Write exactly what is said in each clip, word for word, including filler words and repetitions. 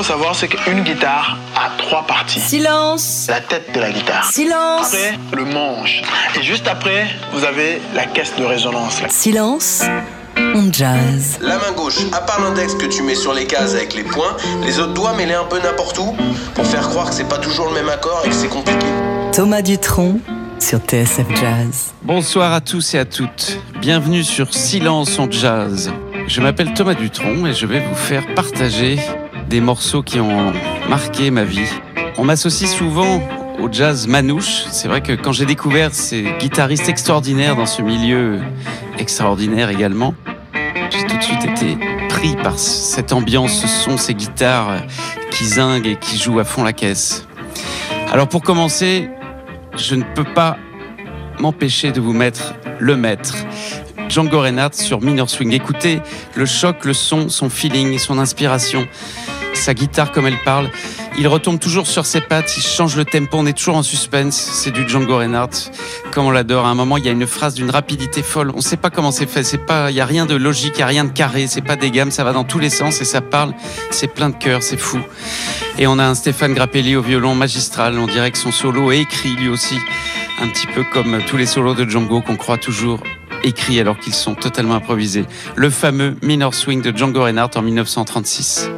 faut savoir, c'est qu'une guitare a trois parties. Silence. La tête de la guitare. Silence. Après, le manche. Et juste après, vous avez la caisse de résonance. Silence. On jazz. La main gauche, à part l'index que tu mets sur les cases avec les poings, les autres doigts mêlés un peu n'importe où pour faire croire que c'est pas toujours le même accord et que c'est compliqué. Thomas Dutronc sur T S F Jazz. Bonsoir à tous et à toutes. Bienvenue sur Silence en Jazz. Je m'appelle Thomas Dutronc et je vais vous faire partager des morceaux qui ont marqué ma vie. On m'associe souvent au jazz manouche. C'est vrai que quand j'ai découvert ces guitaristes extraordinaires dans ce milieu extraordinaire également, j'ai tout de suite été pris par cette ambiance, ce son, ces guitares qui zinguent et qui jouent à fond la caisse. Alors pour commencer, je ne peux pas m'empêcher de vous mettre le maître, Django Reinhardt sur Minor Swing. Écoutez le choc, le son, son feeling, son inspiration, sa guitare comme elle parle. Il retombe toujours sur ses pattes, il change le tempo, on est toujours en suspense. C'est du Django Reinhardt, comme on l'adore. À un moment, il y a une phrase d'une rapidité folle. On ne sait pas comment c'est fait, c'est pas, il n'y a rien de logique, il n'y a rien de carré, c'est pas des gammes, ça va dans tous les sens et ça parle. C'est plein de cœur, c'est fou. Et on a un Stéphane Grappelli au violon magistral. On dirait que son solo est écrit lui aussi, un petit peu comme tous les solos de Django qu'on croit toujours écrits alors qu'ils sont totalement improvisés. Le fameux Minor Swing de Django Reinhardt en mille neuf cent trente-six.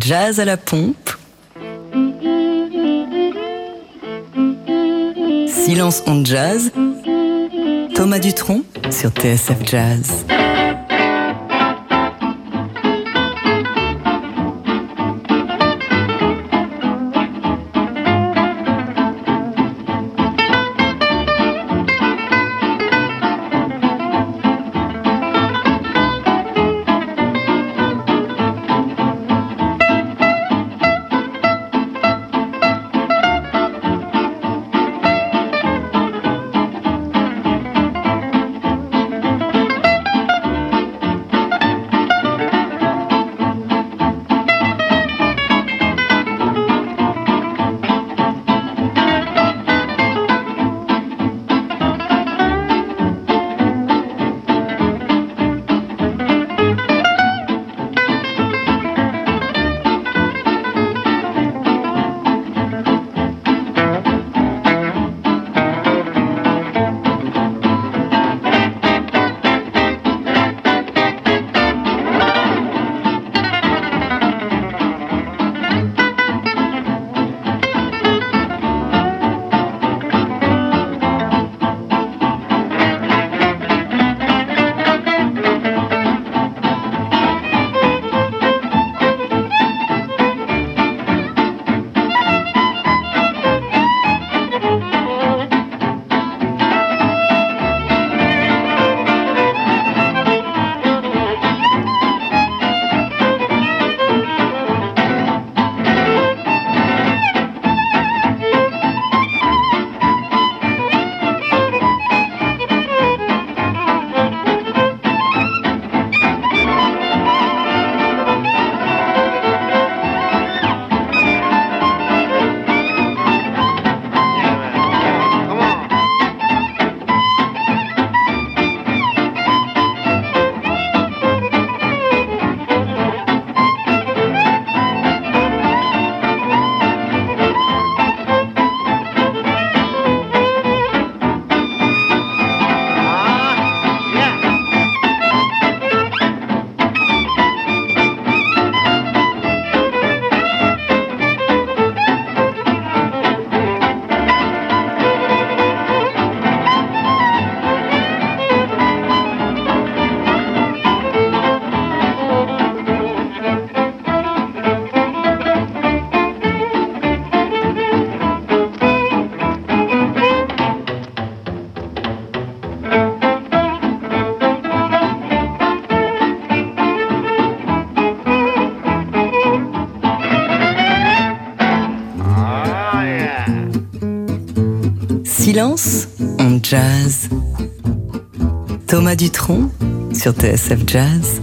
Jazz à la pompe. Silence en jazz. Thomas Dutronc sur T S F Jazz. Silence en jazz. Thomas Dutronc sur T S F Jazz.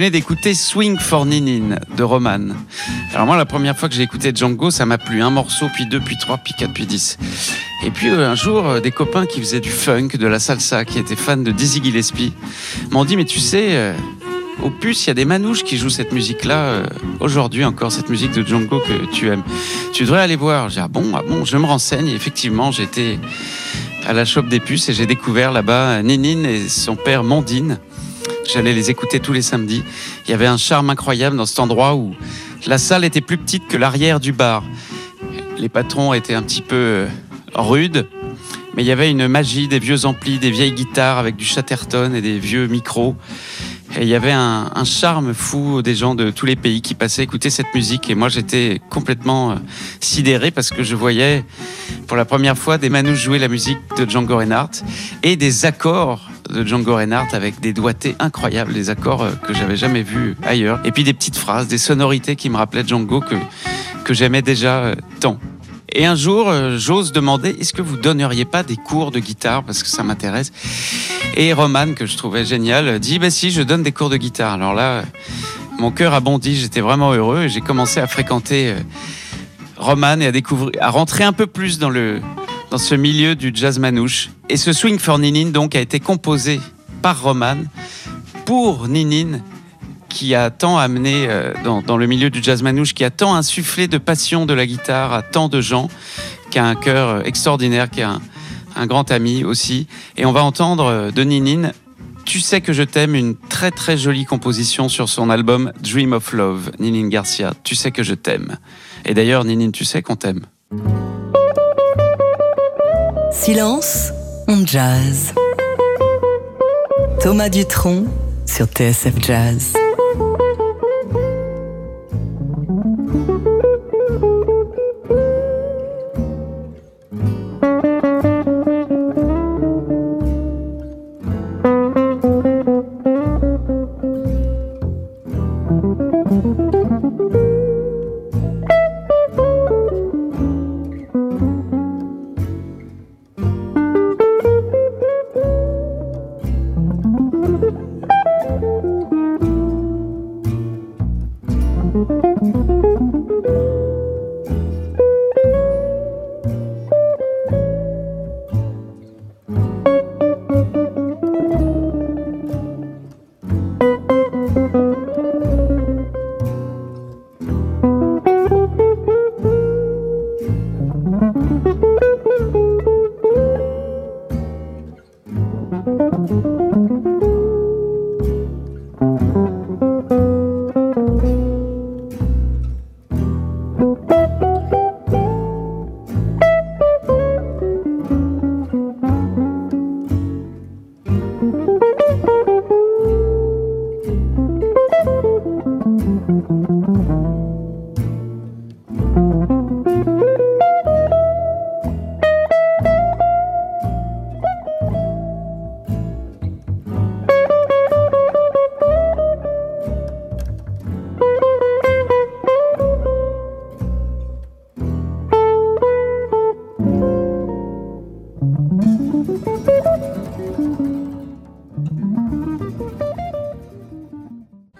venez d'écouter Swing for Ninine de Romane. Alors moi, la première fois que j'ai écouté Django, ça m'a plu. Un morceau, puis deux, puis trois, puis quatre, puis dix. Et puis un jour, des copains qui faisaient du funk, de la salsa, qui étaient fans de Dizzy Gillespie, m'ont dit « Mais tu sais... Euh, au Puce, il y a des manouches qui jouent cette musique-là, euh, aujourd'hui encore, cette musique de Django que tu aimes. Tu devrais aller voir. » J'ai dit, ah bon, ah bon, je me renseigne. Et effectivement, j'étais à la Chope des Puces et j'ai découvert là-bas Ninine et son père Mondine. J'allais les écouter tous les samedis. Il y avait un charme incroyable dans cet endroit où la salle était plus petite que l'arrière du bar. Les patrons étaient un petit peu rudes, mais il y avait une magie, des vieux amplis, des vieilles guitares avec du Chatterton et des vieux micros. Et il y avait un, un charme fou des gens de tous les pays qui passaient écouter cette musique. Et moi, j'étais complètement sidéré parce que je voyais pour la première fois des manouches jouer la musique de Django Reinhardt et des accords de Django Reinhardt avec des doigtés incroyables, des accords que j'avais jamais vus ailleurs. Et puis des petites phrases, des sonorités qui me rappelaient Django que, que j'aimais déjà tant. Et un jour, j'ose demander, est-ce que vous donneriez pas des cours de guitare, parce que ça m'intéresse. Et Romane, que je trouvais génial, dit, bah si, je donne des cours de guitare. Alors là, mon cœur a bondi, j'étais vraiment heureux, et j'ai commencé à fréquenter Romane et à découvrir, à rentrer un peu plus dans le, dans ce milieu du jazz manouche. Et ce Swing for Ninine, donc, a été composé par Romane pour Ninine, qui a tant amené dans, dans le milieu du jazz manouche, qui a tant insufflé de passion de la guitare à tant de gens, qui a un cœur extraordinaire, qui a un, un grand ami aussi. Et on va entendre de Ninine « Tu sais que je t'aime », une très très jolie composition sur son album « Dream of Love », Ninine Garcia, « Tu sais que je t'aime ». Et d'ailleurs, Ninine, tu sais qu'on t'aime. Silence, on jazz. Thomas Dutronc sur T S F Jazz.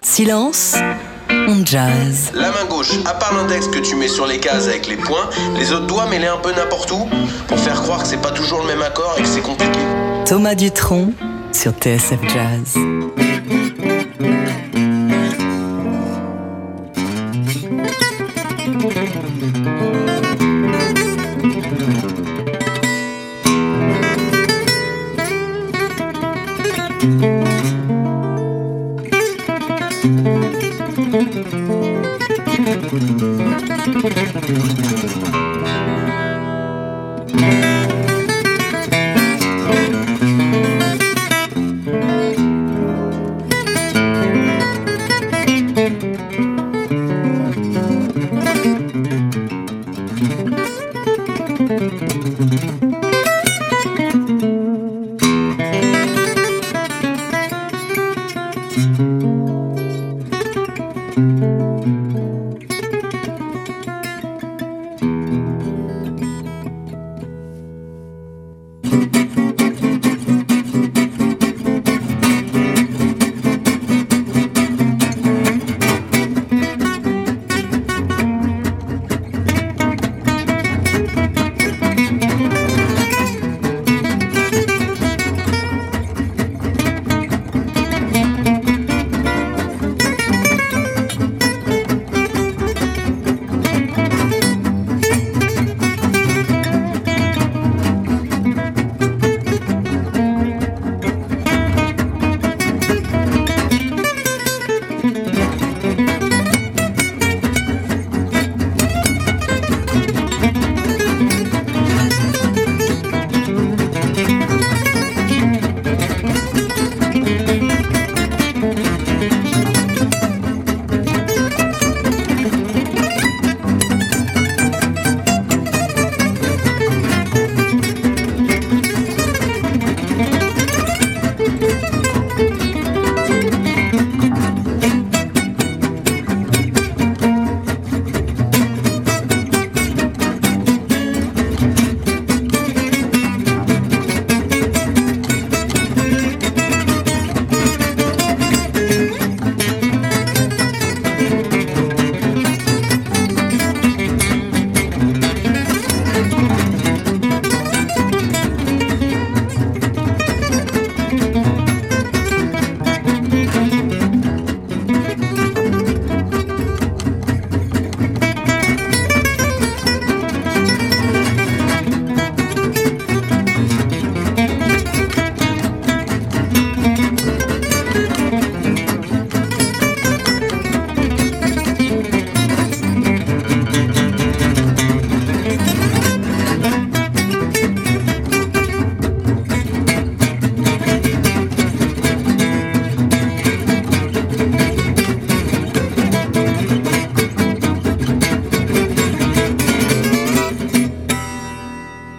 Silence, on jazz. La main gauche, à part l'index que tu mets sur les cases avec les poings, les autres doigts mets-les un peu n'importe où pour faire croire que c'est pas toujours le même accord et que c'est compliqué. Thomas Dutronc sur T S F Jazz. Thank you.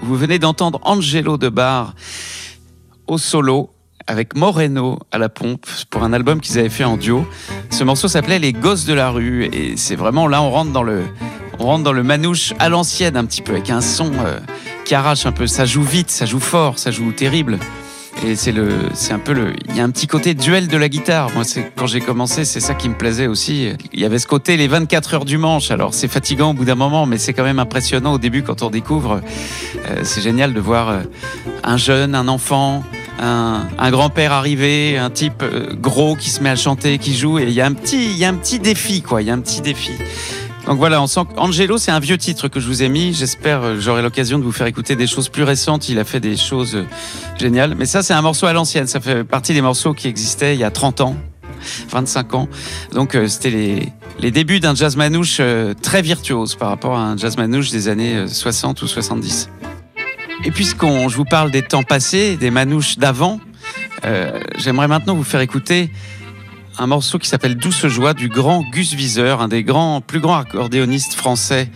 Vous venez d'entendre Angelo Debarre au solo avec Moreno à la pompe pour un album qu'ils avaient fait en duo. Ce morceau s'appelait Les Gosses de la rue et c'est vraiment là on rentre dans le, on rentre dans le manouche à l'ancienne un petit peu avec un son euh, qui arrache un peu. Ça joue vite, ça joue fort, ça joue terrible. Et c'est le, c'est un peu le, il y a un petit côté duel de la guitare. Moi, c'est, quand j'ai commencé, c'est ça qui me plaisait aussi. Il y avait ce côté les vingt-quatre heures du manche. Alors, c'est fatigant au bout d'un moment, mais c'est quand même impressionnant au début quand on découvre. Euh, c'est génial de voir euh, un jeune, un enfant, un, un grand-père arriver, un type euh, gros qui se met à chanter, qui joue. Et il y a un petit, il y a un petit défi, quoi. Il y a un petit défi. Donc voilà, on sent Angelo, c'est un vieux titre que je vous ai mis. J'espère que j'aurai l'occasion de vous faire écouter des choses plus récentes. Il a fait des choses géniales. Mais ça, c'est un morceau à l'ancienne. Ça fait partie des morceaux qui existaient il y a trente ans, vingt-cinq ans. Donc c'était les, les débuts d'un jazz manouche très virtuose par rapport à un jazz manouche des années soixante ou soixante-dix. Et puisqu'on je vous parle des temps passés, des manouches d'avant, euh, j'aimerais maintenant vous faire écouter un morceau qui s'appelle Douce Joie du grand Gus Viseur, un des grands, plus grands accordéonistes français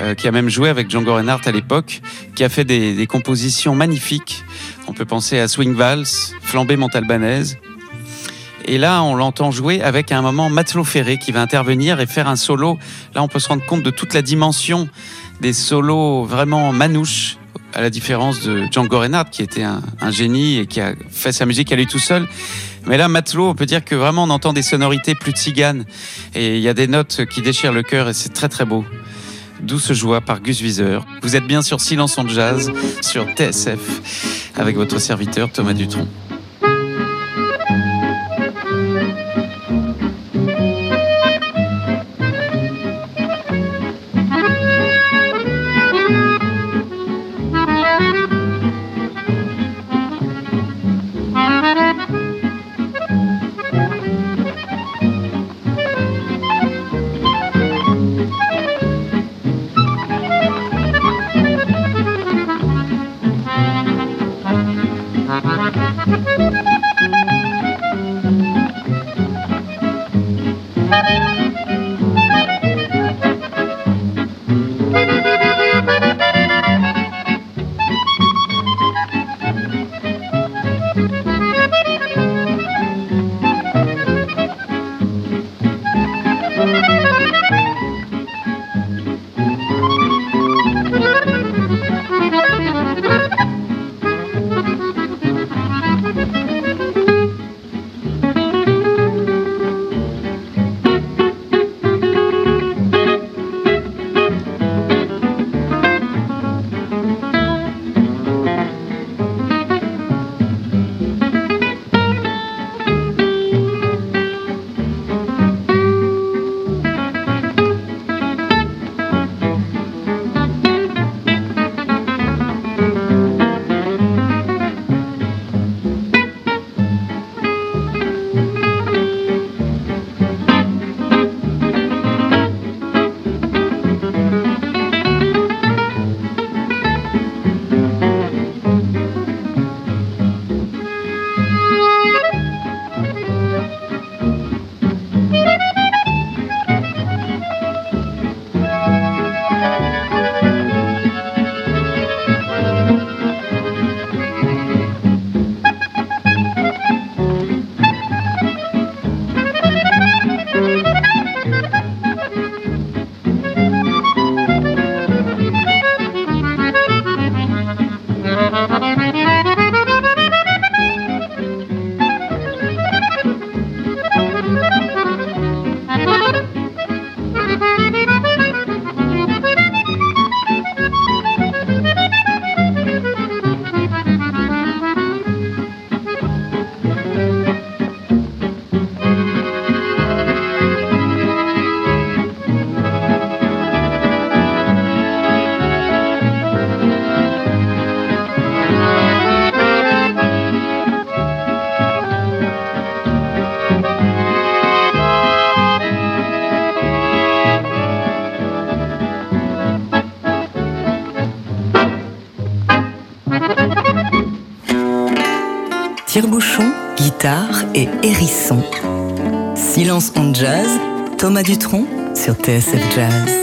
euh, qui a même joué avec Django Reinhardt à l'époque, qui a fait des, des compositions magnifiques. On peut penser à Swing Vals, Flambée Montalbanaise. Et là, on l'entend jouer avec à un moment Matelot Ferré qui va intervenir et faire un solo. Là, on peut se rendre compte de toute la dimension des solos vraiment manouches, à la différence de Django Reinhardt qui était un, un génie et qui a fait sa musique à lui tout seul. Mais là, Matelot, on peut dire que vraiment on entend des sonorités plus tziganes et il y a des notes qui déchirent le cœur et c'est très très beau. Douce Joie par Gus Viseur. Vous êtes bien sur Silence en Jazz, sur T S F, avec votre serviteur Thomas Dutronc. Tire-bouchon, guitare et hérisson. Silence en jazz, Thomas Dutronc sur T S F Jazz.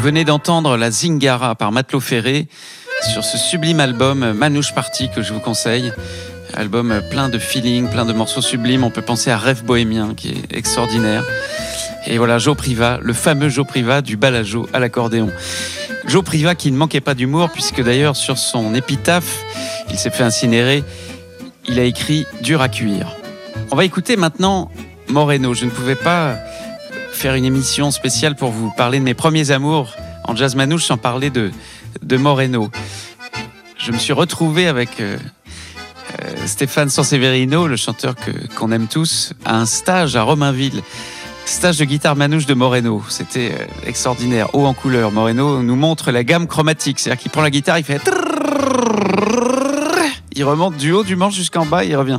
Venez d'entendre la Zingara par Matelot Ferré sur ce sublime album Manouche Party que je vous conseille. Album plein de feeling, plein de morceaux sublimes. On peut penser à Rêve Bohémien qui est extraordinaire. Et voilà, Joe Privat, le fameux Joe Privat du balajo à l'accordéon. Joe Privat qui ne manquait pas d'humour puisque d'ailleurs sur son épitaphe, il s'est fait incinérer, il a écrit « Dur à cuire ». On va écouter maintenant Moreno. Je ne pouvais pas faire une émission spéciale pour vous parler de mes premiers amours en jazz manouche sans parler de, de Moreno. Je me suis retrouvé avec euh, Stéphane Sanseverino, le chanteur que, qu'on aime tous, à un stage à Romainville, stage de guitare manouche de Moreno. C'était euh, extraordinaire, haut en couleur. Moreno nous montre la gamme chromatique, c'est-à-dire qu'il prend la guitare, il fait... Il remonte du haut du manche jusqu'en bas, il revient.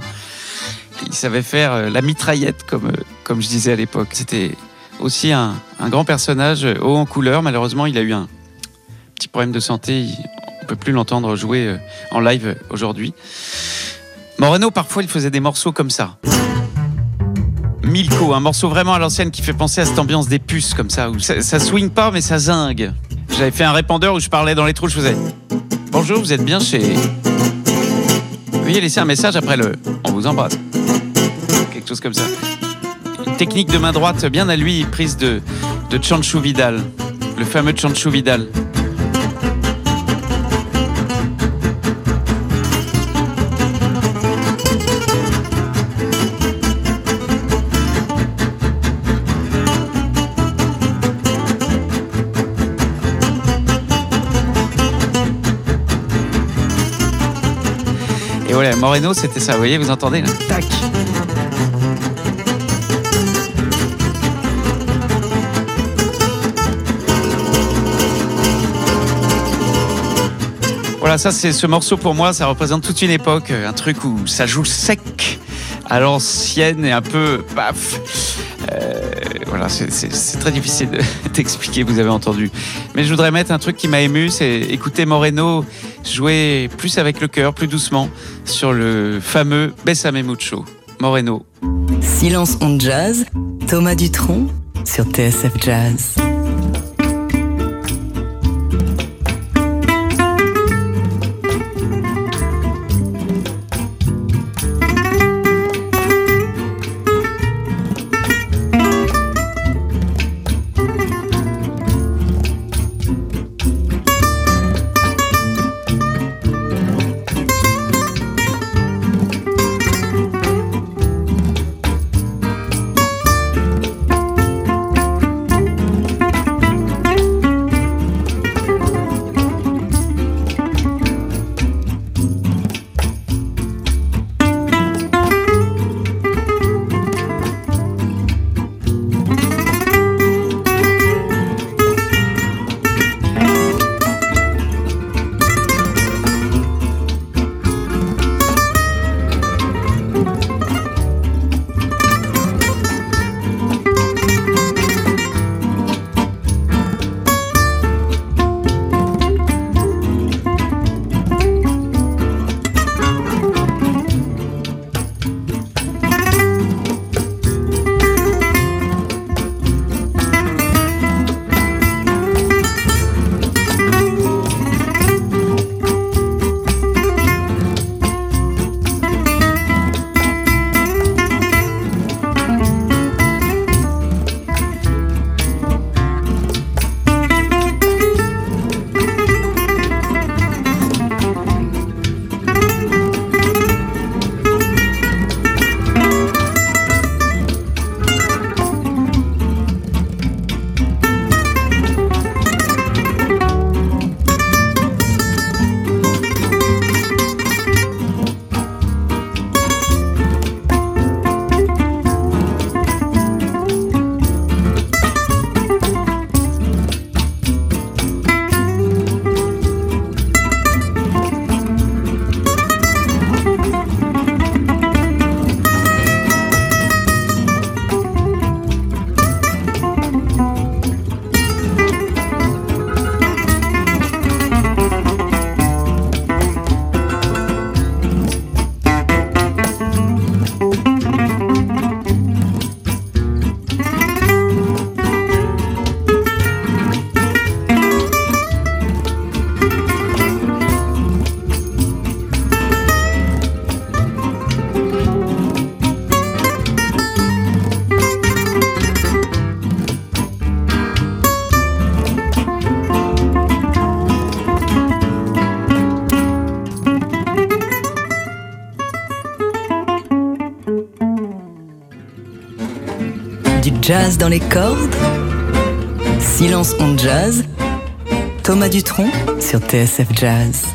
Il savait faire euh, la mitraillette, comme, euh, comme je disais à l'époque. C'était... aussi un, un grand personnage haut en couleur. Malheureusement, il a eu un petit problème de santé. Il, on ne peut plus l'entendre jouer en live aujourd'hui. Moreno, parfois, il faisait des morceaux comme ça. Milko, un morceau vraiment à l'ancienne qui fait penser à cette ambiance des puces, comme ça, où ça, ça swing pas, mais ça zingue. J'avais fait un répandeur où je parlais dans les trous, je faisais « Bonjour, vous êtes bien chez... » Veuillez laisser un message après le « On vous embrasse ». Quelque chose comme ça. Technique de main droite bien à lui, prise de, de Chanchu Vidal, le fameux Chanchu Vidal. Et voilà, Moreno, c'était ça, vous voyez, vous entendez là, tac. Voilà, ça c'est ce morceau pour moi, ça représente toute une époque, un truc où ça joue sec, à l'ancienne et un peu paf. Euh, voilà, c'est, c'est, c'est très difficile de, d'expliquer, vous avez entendu. Mais je voudrais mettre un truc qui m'a ému, c'est écouter Moreno jouer plus avec le cœur, plus doucement, sur le fameux Bésame Mucho, Moreno. Silence en jazz, Thomas Dutronc sur T S F Jazz. Jazz dans les cordes, Silence en Jazz, Thomas Dutronc sur T S F Jazz.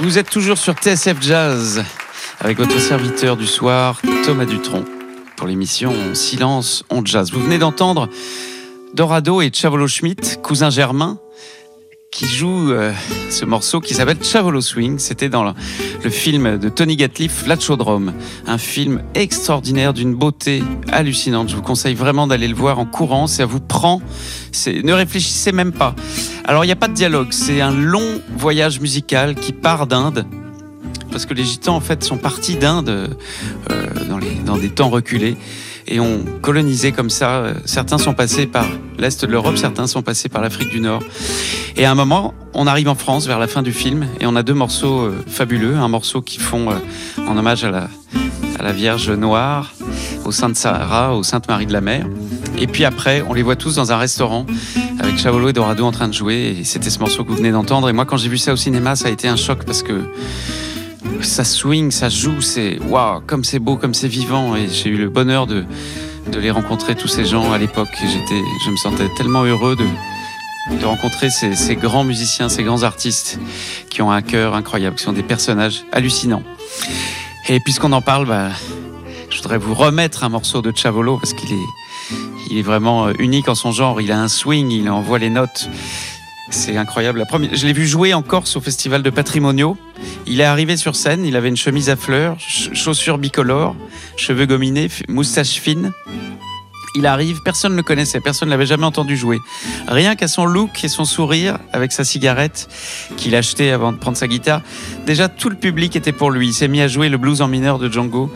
Vous êtes toujours sur T S F Jazz avec votre serviteur du soir, Thomas Dutronc, pour l'émission Silence en Jazz. Vous venez d'entendre Dorado et Tchavolo Schmitt, cousins germains, qui jouent euh, ce morceau qui s'appelle Tchavolo Swing. C'était dans le, le film de Tony Gatliff, L'Atchodrome, un film extraordinaire d'une beauté hallucinante. Je vous conseille vraiment d'aller le voir en courant, ça vous prend, c'est, ne réfléchissez même pas. Alors, il n'y a pas de dialogue, c'est un long voyage musical qui part d'Inde, parce que les Gitans, en fait, sont partis d'Inde euh, dans, les, dans des temps reculés et ont colonisé comme ça. Certains sont passés par l'Est de l'Europe, certains sont passés par l'Afrique du Nord. Et à un moment, on arrive en France vers la fin du film et on a deux morceaux euh, fabuleux. Un morceau qui font euh, en hommage à la, à la Vierge Noire, au Sainte-Sahara, au Sainte-Marie de la Mer. Et puis après, on les voit tous dans un restaurant avec Tchavolo et Dorado en train de jouer, et c'était ce morceau que vous venez d'entendre. Et moi, quand j'ai vu ça au cinéma, ça a été un choc, parce que ça swing, ça joue, c'est waouh, comme c'est beau, comme c'est vivant. Et j'ai eu le bonheur de de les rencontrer, tous ces gens à l'époque. J'étais, je me sentais tellement heureux de, de rencontrer ces, ces grands musiciens, ces grands artistes qui ont un cœur incroyable, qui sont des personnages hallucinants. Et puisqu'on en parle, bah, je voudrais vous remettre un morceau de Tchavolo parce qu'il est, il est vraiment unique en son genre. Il a un swing, il envoie les notes. C'est incroyable. La première, je l'ai vu jouer en Corse au festival de Patrimonio. Il est arrivé sur scène, il avait une chemise à fleurs, chaussures bicolores, cheveux gominés, moustache fine. Il arrive, personne ne le connaissait, personne ne l'avait jamais entendu jouer. Rien qu'à son look et son sourire, avec sa cigarette qu'il achetait avant de prendre sa guitare, déjà tout le public était pour lui. Il s'est mis à jouer le blues en mineur de Django.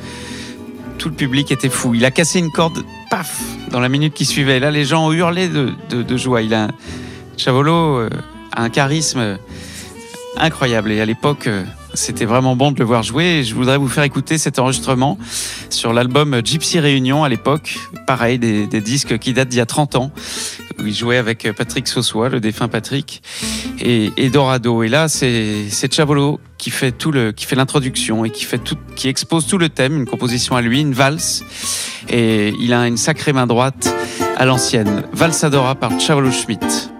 Tout le public était fou. Il a cassé une corde, paf, dans la minute qui suivait. Et là, les gens ont hurlé de, de, de joie. Il a un... Tchavolo a un charisme incroyable et à l'époque c'était vraiment bon de le voir jouer. Je voudrais vous faire écouter cet enregistrement sur l'album Gypsy Réunion à l'époque, pareil, des, des disques qui datent d'il y a trente ans, où il jouait avec Patrick Saussois, le défunt Patrick, et, et Dorado. Et là c'est, c'est Tchavolo qui fait, tout le, qui fait l'introduction et qui, fait tout, qui expose tout le thème, une composition à lui, une valse, et il a une sacrée main droite à l'ancienne. Valsadora par Tchavolo Schmitt.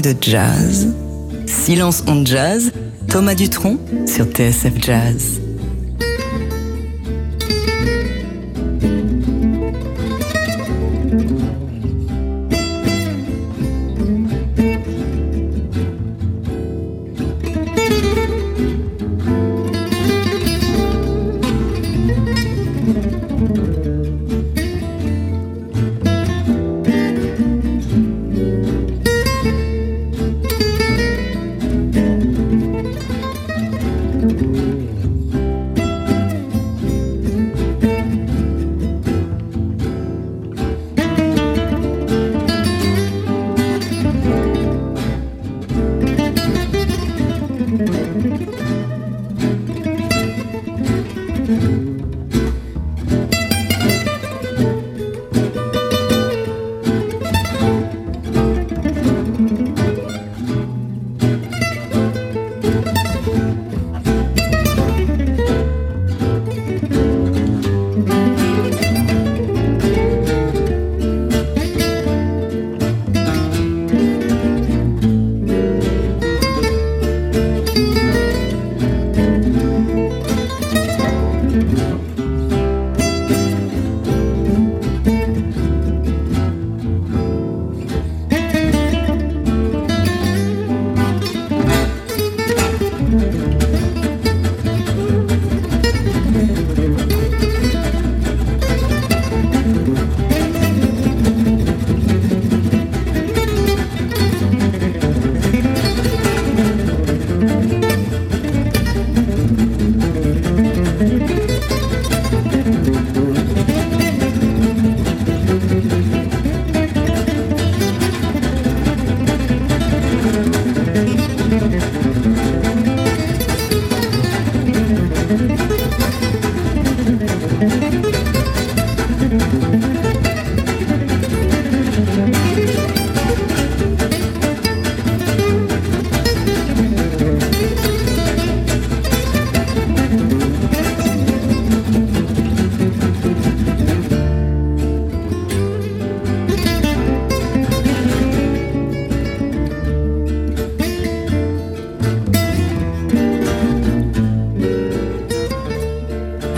De jazz, Silence en Jazz, Thomas Dutronc sur T S F Jazz.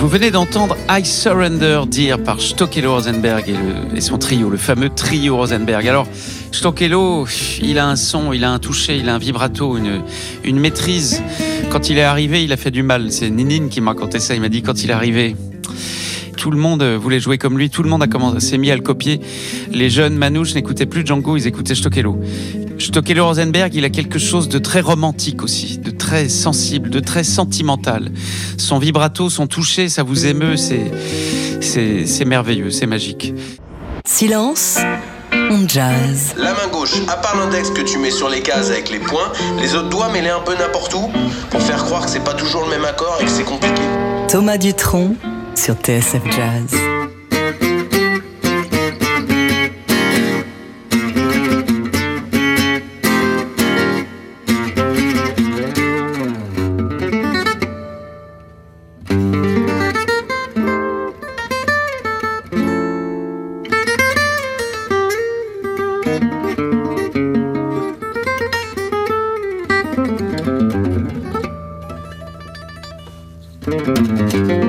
Vous venez d'entendre I Surrender Dear par Stochelo Rosenberg et, le, et son trio, le fameux trio Rosenberg. Alors, Stochelo, il a un son, il a un toucher, il a un vibrato, une, une maîtrise. Quand il est arrivé, il a fait du mal. C'est Ninine qui m'a raconté ça. Il m'a dit, quand il est arrivé, tout le monde voulait jouer comme lui. Tout le monde a commencé, s'est mis à le copier. Les jeunes manouches n'écoutaient plus Django, ils écoutaient Stochelo. Stochelo Rosenberg, il a quelque chose de très romantique aussi, de très sensible, de très sentimental. Son vibrato, son toucher, ça vous émeut, c'est, c'est, c'est merveilleux, c'est magique. Silence, on jazz. La main gauche, à part l'index que tu mets sur les cases avec les poings, les autres doigts mêlés un peu n'importe où, pour faire croire que c'est pas toujours le même accord et que c'est compliqué. Thomas Dutronc sur T S F Jazz. Thank you.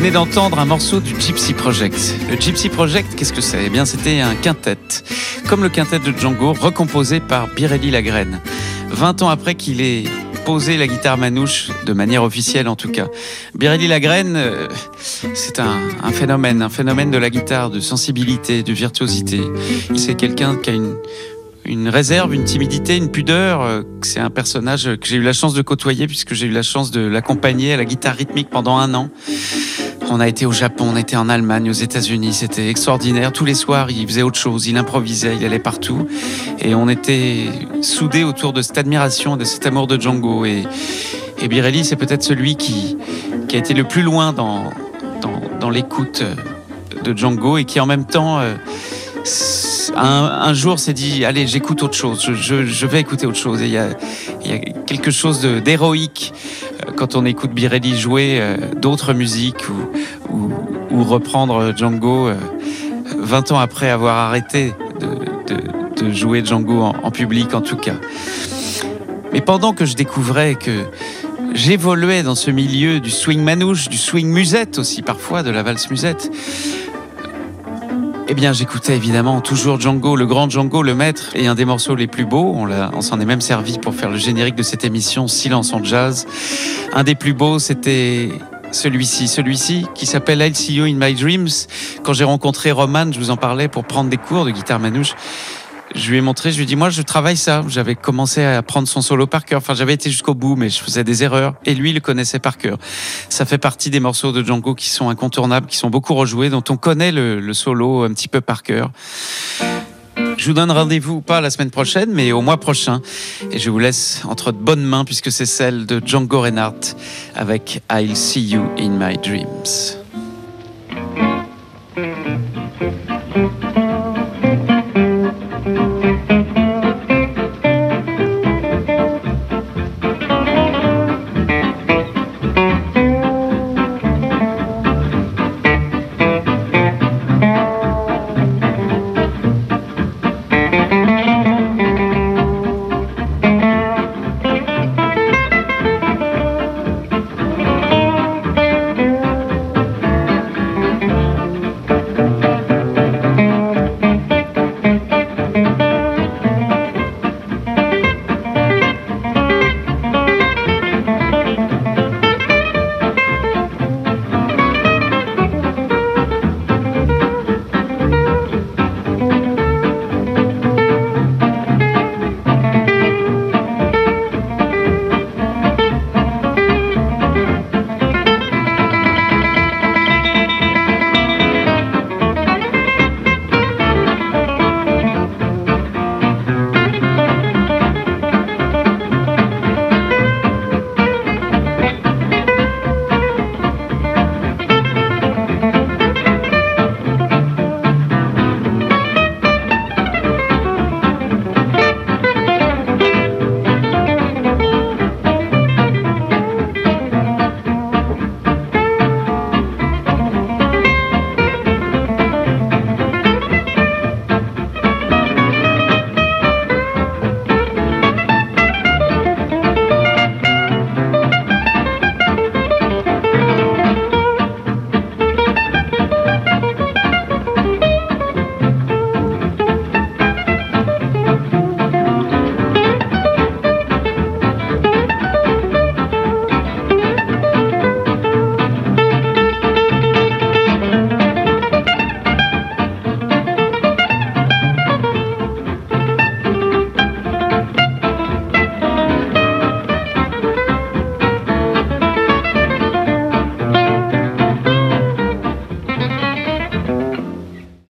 venez d'entendre un morceau du Gypsy Project. Le Gypsy Project, qu'est-ce que c'est? Eh bien, c'était un quintet, comme le quintet de Django, recomposé par Biréli Lagrène. vingt ans après qu'il ait posé la guitare manouche, de manière officielle en tout cas. Biréli Lagrène, euh, c'est un, un phénomène, un phénomène de la guitare, de sensibilité, de virtuosité. C'est quelqu'un qui a une... une réserve, une timidité, une pudeur. C'est un personnage que j'ai eu la chance de côtoyer puisque j'ai eu la chance de l'accompagner à la guitare rythmique pendant un an. On a été au Japon, on était en Allemagne, aux États-Unis, c'était extraordinaire. Tous les soirs, il faisait autre chose, il improvisait, il allait partout. Et on était soudés autour de cette admiration, de cet amour de Django. Et, et Biréli, c'est peut-être celui qui, qui a été le plus loin dans, dans, dans l'écoute de Django et qui en même temps... Euh, Un, un jour s'est dit allez j'écoute autre chose, je, je, je vais écouter autre chose. Et il y a, y a quelque chose de, d'héroïque quand on écoute Biréli jouer d'autres musiques ou, ou, ou reprendre Django vingt ans après avoir arrêté de, de, de jouer Django en, en public en tout cas. Mais pendant que je découvrais que j'évoluais dans ce milieu du swing manouche, du swing musette aussi parfois, de la valse musette, eh bien, j'écoutais évidemment toujours Django, le grand Django, le maître, et un des morceaux les plus beaux, on, l'a, on s'en est même servi pour faire le générique de cette émission, Silence en Jazz. Un des plus beaux, c'était celui-ci, celui-ci qui s'appelle I'll see you in my dreams. Quand j'ai rencontré Romane, je vous en parlais, pour prendre des cours de guitare manouche, je lui ai montré, je lui ai dit, moi, je travaille ça. J'avais commencé à apprendre son solo par cœur. Enfin, j'avais été jusqu'au bout, mais je faisais des erreurs. Et lui, il le connaissait par cœur. Ça fait partie des morceaux de Django qui sont incontournables, qui sont beaucoup rejoués, dont on connaît le, le solo un petit peu par cœur. Je vous donne rendez-vous, pas la semaine prochaine, mais au mois prochain. Et je vous laisse entre de bonnes mains, puisque c'est celle de Django Reinhardt avec I'll see you in my dreams.